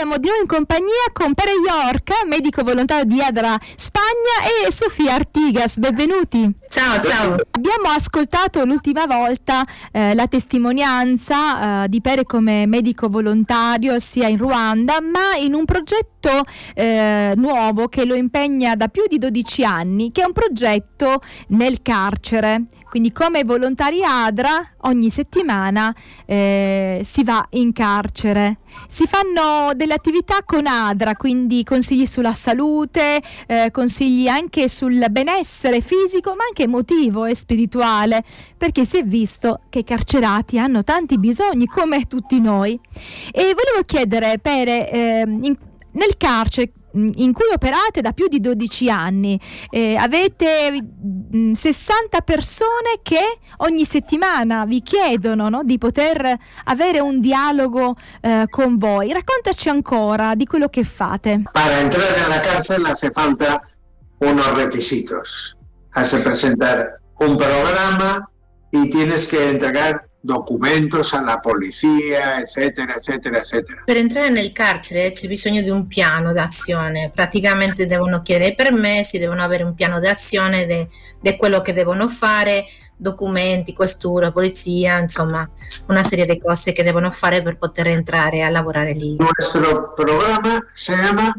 siamo di nuovo in compagnia con Pere Lyorca, medico volontario di Adra Spagna, e Sofia Artigas. Benvenuti. Ciao, ciao. Abbiamo ascoltato l'ultima volta la testimonianza di Pere come medico volontario sia in Ruanda, ma in un progetto nuovo che lo impegna da più di 12 anni, che è un progetto nel carcere. Quindi come volontari Adra ogni settimana si va in carcere. Si fanno delle attività con Adra, quindi consigli sulla salute, consigli anche sul benessere fisico ma anche emotivo e spirituale, perché si è visto che i carcerati hanno tanti bisogni come tutti noi. E volevo chiedere, Pere, nel carcere in cui operate da più di 12 anni, avete 60 persone che ogni settimana vi chiedono, no, di poter avere un dialogo con voi. Raccontaci ancora di quello che fate. Para entrar a la cárcel hace falta unos requisitos. Hace presentar un programa y tienes que entregar documentos a la polizia, eccetera, eccetera, eccetera. Per entrare nel carcere c'è bisogno di un piano d'azione. Praticamente devono chiedere permessi, devono avere un piano d'azione di quello che devono fare, documenti, questura, polizia, insomma una serie di cose che devono fare per poter entrare a lavorare lì. Il nostro programma si chiama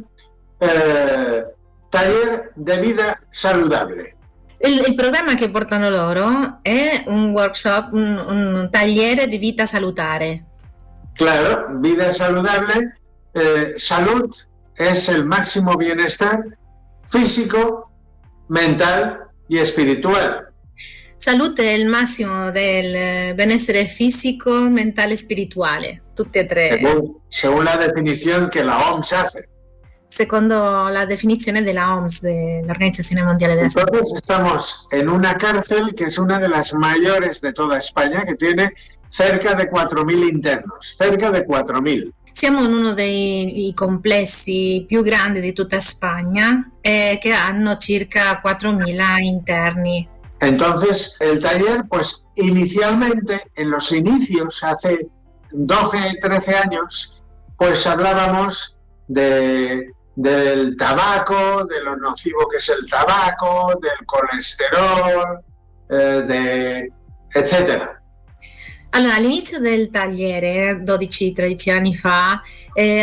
Taller de Vida Saludable. Il programma che portano loro è un workshop, un taller di vita salutare. Claro, vida saludable, salud es el máximo bienestar físico, mental y espiritual. Salute è il massimo del benessere fisico, mentale e spirituale, tutte e tre. Según la definición que la OMS hace. Secondo la definizione della OMS, dell'Organizzazione Mondiale della Salute. Entonces estamos en una cárcel que es una de las mayores de toda España, que tiene cerca de 4.000 internos, cerca de 4.000. Siamo in uno dei complessi più grandi di tutta Spagna, che hanno circa 4.000 interni. Entonces el taller, pues inicialmente, en los inicios, hace 12, 13 años, pues hablábamos del tabaco, de lo nocivo que es el tabaco, del colesterol, eccetera. Allora, all'inizio del tagliere, 12-13 anni fa,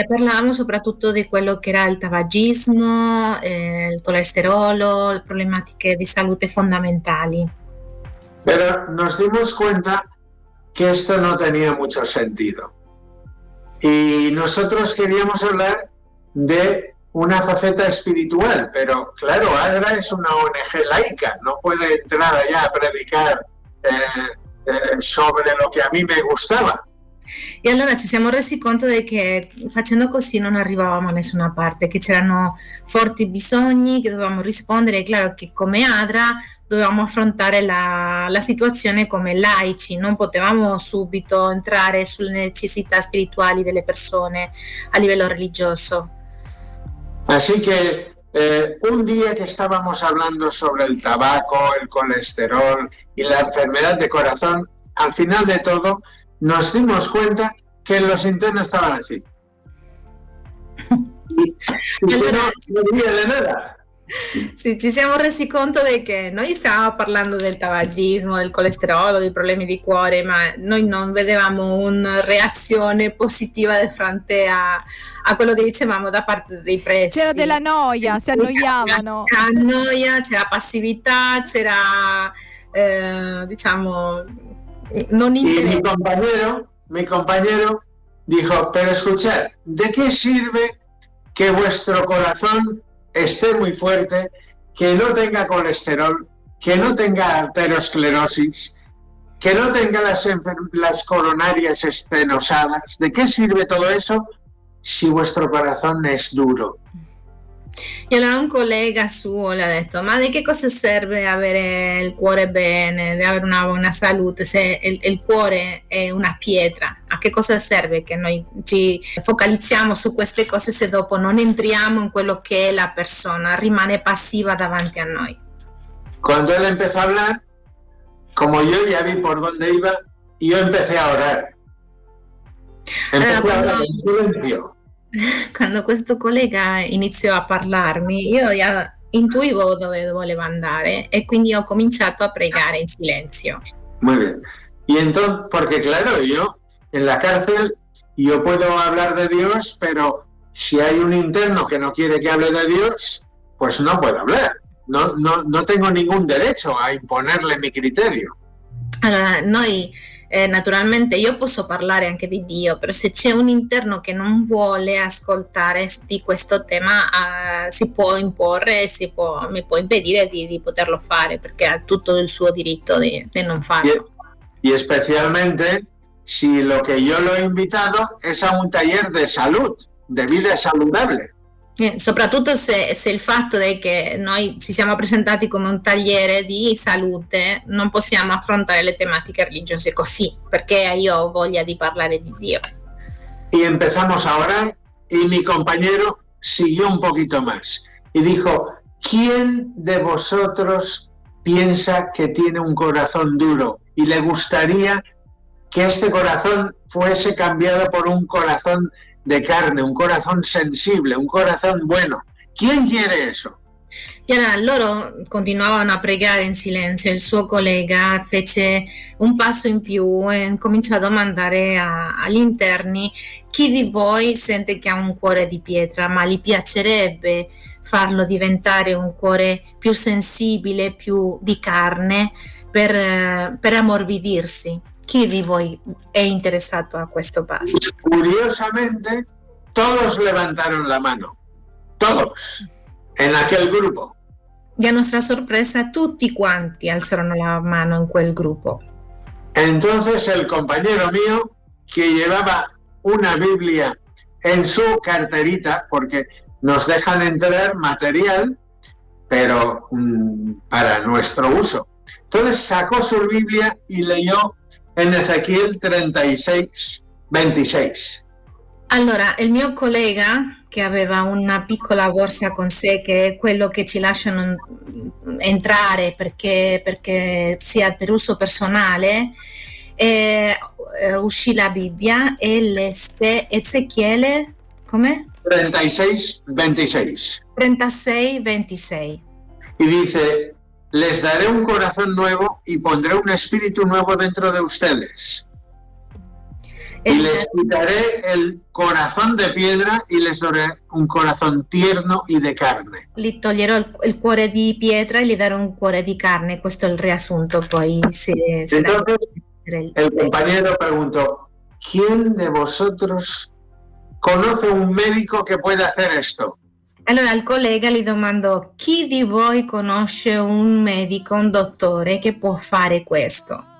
parlavamo soprattutto di quello che era il tabagismo, il colesterolo, le problematiche di salute fondamentali. Pero nos dimos cuenta que esto no tenía mucho sentido. Y nosotros queríamos hablar de una faceta espiritual, pero claro, Adra es una ONG laica, no puede entrar allá a predicar sobre lo que a mí me gustaba. E allora ci siamo resi conto di che facendo così non arrivavamo a nessuna parte, che c'erano forti bisogni che dovevamo rispondere. È chiaro che come Adra dovevamo affrontare la situazione come laici, non potevamo subito entrare sulle necessità spirituali delle persone a livello religioso. Así que un día que estábamos hablando sobre el tabaco, el colesterol y la enfermedad de corazón, al final de todo nos dimos cuenta que los internos estaban así. Y allora, no servía de nada. Sì, ci siamo resi conto di che noi stavamo parlando del tabagismo, del colesterolo, dei problemi di cuore, ma noi non vedevamo una reazione positiva di fronte a quello che dicevamo da parte dei pressi. C'era della noia, si annoiavano. C'era noia, c'era passività, c'era diciamo... Y mi compañero dijo, pero escuchad, ¿de qué sirve que vuestro corazón esté muy fuerte, que no tenga colesterol, que no tenga arteriosclerosis, que no tenga las coronarias estenosadas? ¿De qué sirve todo eso si vuestro corazón es duro? E allora un collega suo le ha detto, ma di che cosa serve avere il cuore bene, di avere una buona salute se il cuore è una pietra? A che cosa serve che noi ci focalizziamo su queste cose se dopo non entriamo in quello che è la persona, rimane passiva davanti a noi? Quando él empezó a hablar, como yo ya vi por dónde iba, yo empecé a orar. Empecé a orar en silencio. quando questo collega iniziò a parlarmi, io già intuivo dove voleva andare e quindi ho cominciato a pregare in silenzio. Muy bien. Y entonces, porque claro, yo en la cárcel, yo puedo hablar de Dios, pero si hay un interno que no quiere que hable de Dios, pues no puedo hablar. No tengo ningún derecho a imponerle mi criterio. Allora, noi naturalmente io posso parlare anche di Dio, però se c'è un interno che non vuole ascoltare di questo tema, si può imporre, mi può impedire di poterlo fare, perché ha tutto il suo diritto di non farlo. Y specialmente si lo che io l'ho invitato è a un taller de salud, de vida saludable. Soprattutto se il fatto è che noi ci siamo presentati come un tagliere di salute, non possiamo affrontare le tematiche religiose così, perché io ho voglia di parlare di Dio. Y empezamos a orar y mi compañero siguió un poquito más y dijo: ¿Quién de vosotros piensa que tiene un corazón duro y le gustaría que este corazón fuese cambiado por un corazón de carne, un corazón sensible, un corazón bueno? ¿Quién quiere eso? E allora loro continuavano a pregare in silenzio. Il suo collega fece un passo in più e cominciò a domandare agli interni: chi di voi sente che ha un cuore di pietra, ma gli piacerebbe farlo diventare un cuore più sensibile, più di carne, per ammorbidirsi? Chi di voi è interessato a questo passo? Curiosamente, todos levantaron la mano. Todos. En aquel gruppo. E a nostra sorpresa, tutti quanti alzarono la mano in quel gruppo. Entonces el compañero mío, que llevaba una Biblia en su carterita, porque nos dejan entrar material, pero para nuestro uso. Entonces sacó su Biblia y leyó en Ezechiel 36, 26. Allora, il mio collega, che aveva una piccola borsa con sé, che è quello che ci lasciano entrare perché sia per uso personale, uscì la Bibbia e lesse Ezechiele, come? 36, 26. 36, 26. E dice: les daré un corazón nuevo y pondré un espíritu nuevo dentro de ustedes. Y les quitaré el corazón de piedra y les daré un corazón tierno y de carne. Li toglierò il cuore di pietra e gli darò un cuore di carne. Questo è il riassunto. Poi entonces, el compañero preguntó: ¿Quién de vosotros conoce un médico que pueda hacer esto? Allora il collega gli domandò: chi di voi conosce un medico, un dottore che può fare questo?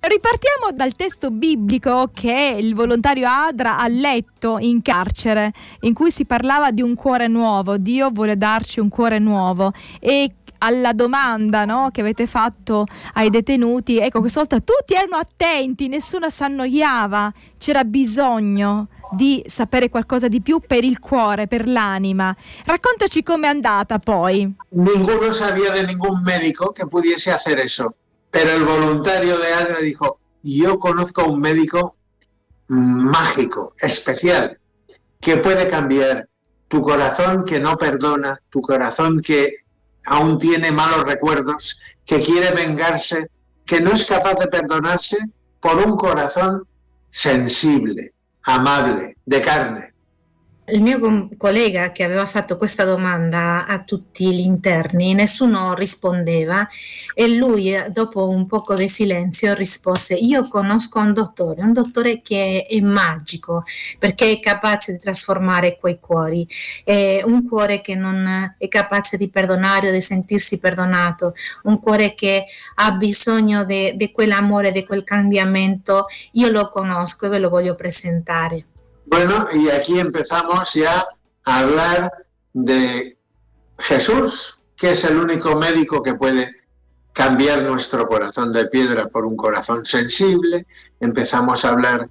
Ripartiamo dal testo biblico che il volontario Adra ha letto in carcere, in cui si parlava di un cuore nuovo. Dio vuole darci un cuore nuovo. E alla domanda, no, che avete fatto ai detenuti, ecco, questa volta tutti erano attenti, nessuno s'annoiava, c'era bisogno di sapere qualcosa di più per il cuore, per l'anima. Raccontaci com'è andata poi. Ninguno sabía de ningún médico que pudiese hacer eso, pero el voluntario de Adra dijo: yo conozco un médico mágico, especial, que puede cambiar tu corazón que no perdona, tu corazón que aún tiene malos recuerdos, que quiere vengarse, que no es capaz de perdonarse, por un corazón sensible, amabile, de carne. Il mio collega, che aveva fatto questa domanda a tutti gli interni, nessuno rispondeva, e lui, dopo un poco di silenzio, rispose: io conosco un dottore che è magico, perché è capace di trasformare quei cuori. È un cuore che non è capace di perdonare o di sentirsi perdonato, un cuore che ha bisogno di quell'amore, di quel cambiamento. Io lo conosco e ve lo voglio presentare. Bueno, y aquí empezamos ya a hablar de Jesús, que es el único médico que puede cambiar nuestro corazón de piedra por un corazón sensible. Empezamos a hablar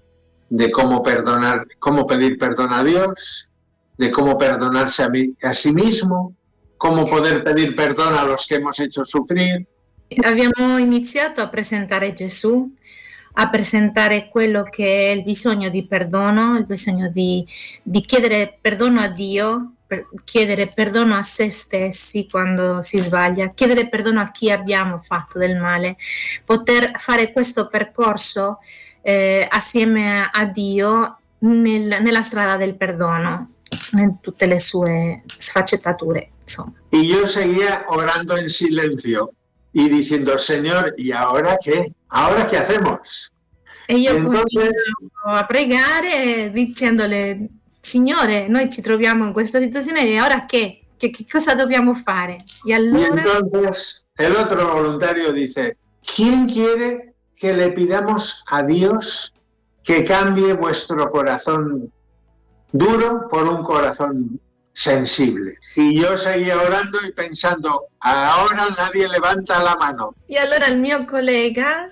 de cómo perdonar, cómo pedir perdón a Dios, de cómo perdonarse a sí mismo, cómo poder pedir perdón a los que hemos hecho sufrir. Abbiamo iniziato a presentare Gesù, a presentare quello che è il bisogno di perdono, il bisogno di chiedere perdono a Dio, chiedere perdono a se stessi quando si sbaglia, chiedere perdono a chi abbiamo fatto del male, poter fare questo percorso assieme a Dio nella strada del perdono, in tutte le sue sfaccettature, insomma. E io seguía orando in silenzio y diciendo, Señor, ¿y ahora qué? ¿Ahora qué hacemos? E io continuo a pregare dicendole, Signore, noi ci troviamo in questa situazione e ora che cosa dobbiamo fare? E allora... Entonces, el otro voluntario dice, ¿quién quiere que le pidamos a Dios que cambie vuestro corazón duro por un corazón sensible? Y yo seguía orando y pensando, ahora nadie levanta la mano. E allora il mio collega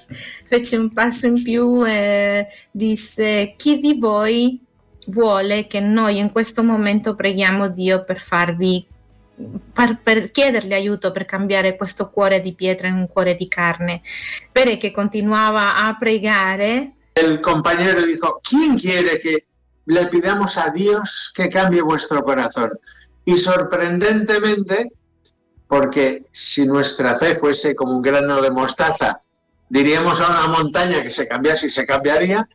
fece un passo in più e disse, chi di voi vuole che noi in questo momento preghiamo Dio per chiedergli aiuto per cambiare questo cuore di pietra in un cuore di carne? Pere, che continuava a pregare, il compagno dijo, ¿quién quiere che le pidamos a Dios que cambie vuestro corazón? Y sorprendentemente, porque si nuestra fe fuese como un grano de mostaza, diríamos a una montaña que se cambiase y se cambiaría,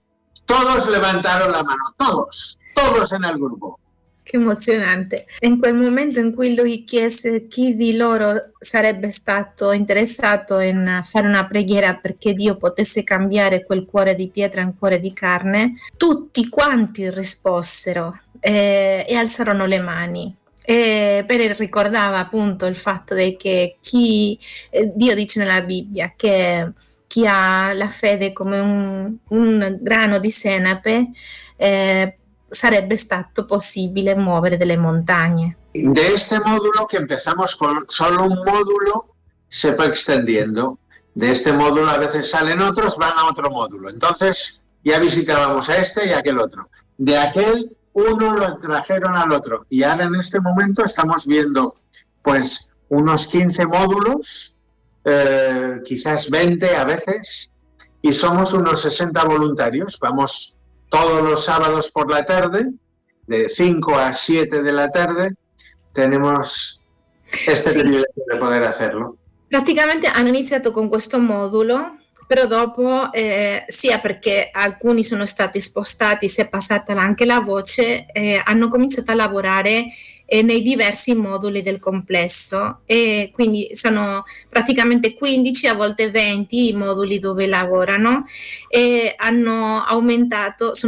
todos levantaron la mano, todos en el grupo. Che emozionante. In quel momento in cui lui chiese chi di loro sarebbe stato interessato in fare una preghiera perché Dio potesse cambiare quel cuore di pietra in cuore di carne, tutti quanti risposero e alzarono le mani. E Pere ricordava appunto il fatto che Dio dice nella Bibbia che chi ha la fede come un grano di senape sarebbe stato possibile muovere delle montagne. De este módulo que empezamos con solo un módulo se fue extendiendo. De este módulo a veces salen otros, van a otro módulo. Entonces ya visitábamos a este y a aquel otro. De aquel uno lo trajeron al otro. Y ahora en este momento estamos viendo pues unos 15 módulos, quizás 20 a veces. Y somos unos 60 voluntarios. Vamos todos los sábados por la tarde, de 5 a 7 de la tarde, tenemos este privilegio di poter hacerlo. Praticamente hanno iniziato con questo modulo, però dopo, sia perché alcuni sono stati spostati, si è passata anche la voce, hanno cominciato a lavorare nei diversi moduli del complesso, e quindi sono praticamente 15, a volte 20 i moduli dove lavorano, e sono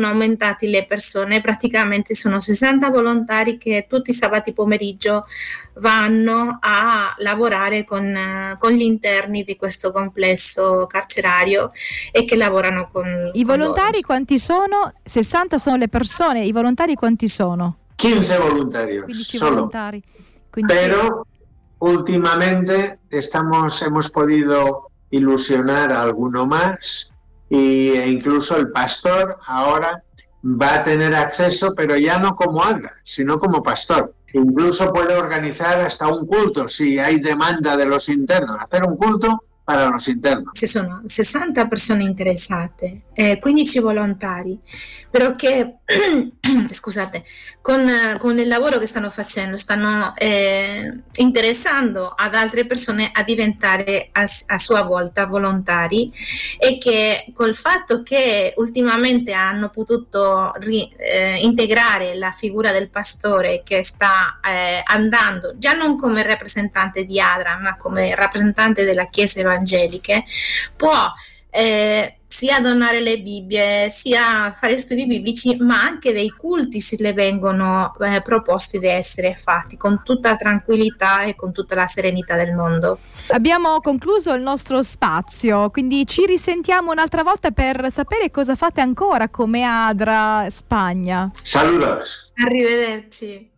aumentati le persone, praticamente sono 60 volontari che tutti i sabati pomeriggio vanno a lavorare con gli interni di questo complesso carcerario e che lavorano con... I volontari con quanti sono? 60 sono le persone, i volontari quanti sono? 15 voluntarios, 15 solo. Voluntari. 15. Pero últimamente hemos podido ilusionar a alguno más e incluso el pastor ahora va a tener acceso, pero ya no como Adra, sino como pastor. Incluso puede organizar hasta un culto si hay demanda de los internos, hacer un culto para los internos. Ci sono 60 persone interessate, 15 volontari, però che scusate, con il lavoro che stanno facendo stanno interessando ad altre persone a diventare a sua volta volontari, e che col fatto che ultimamente hanno potuto integrare la figura del pastore che sta andando, già non come rappresentante di Adra, ma come rappresentante della Chiesa evangeliche, può sia donare le Bibbie, sia fare studi biblici, ma anche dei culti se le vengono proposti di essere fatti con tutta la tranquillità e con tutta la serenità del mondo. Abbiamo concluso il nostro spazio, quindi ci risentiamo un'altra volta per sapere cosa fate ancora come Adra Spagna. Saludos. Arrivederci.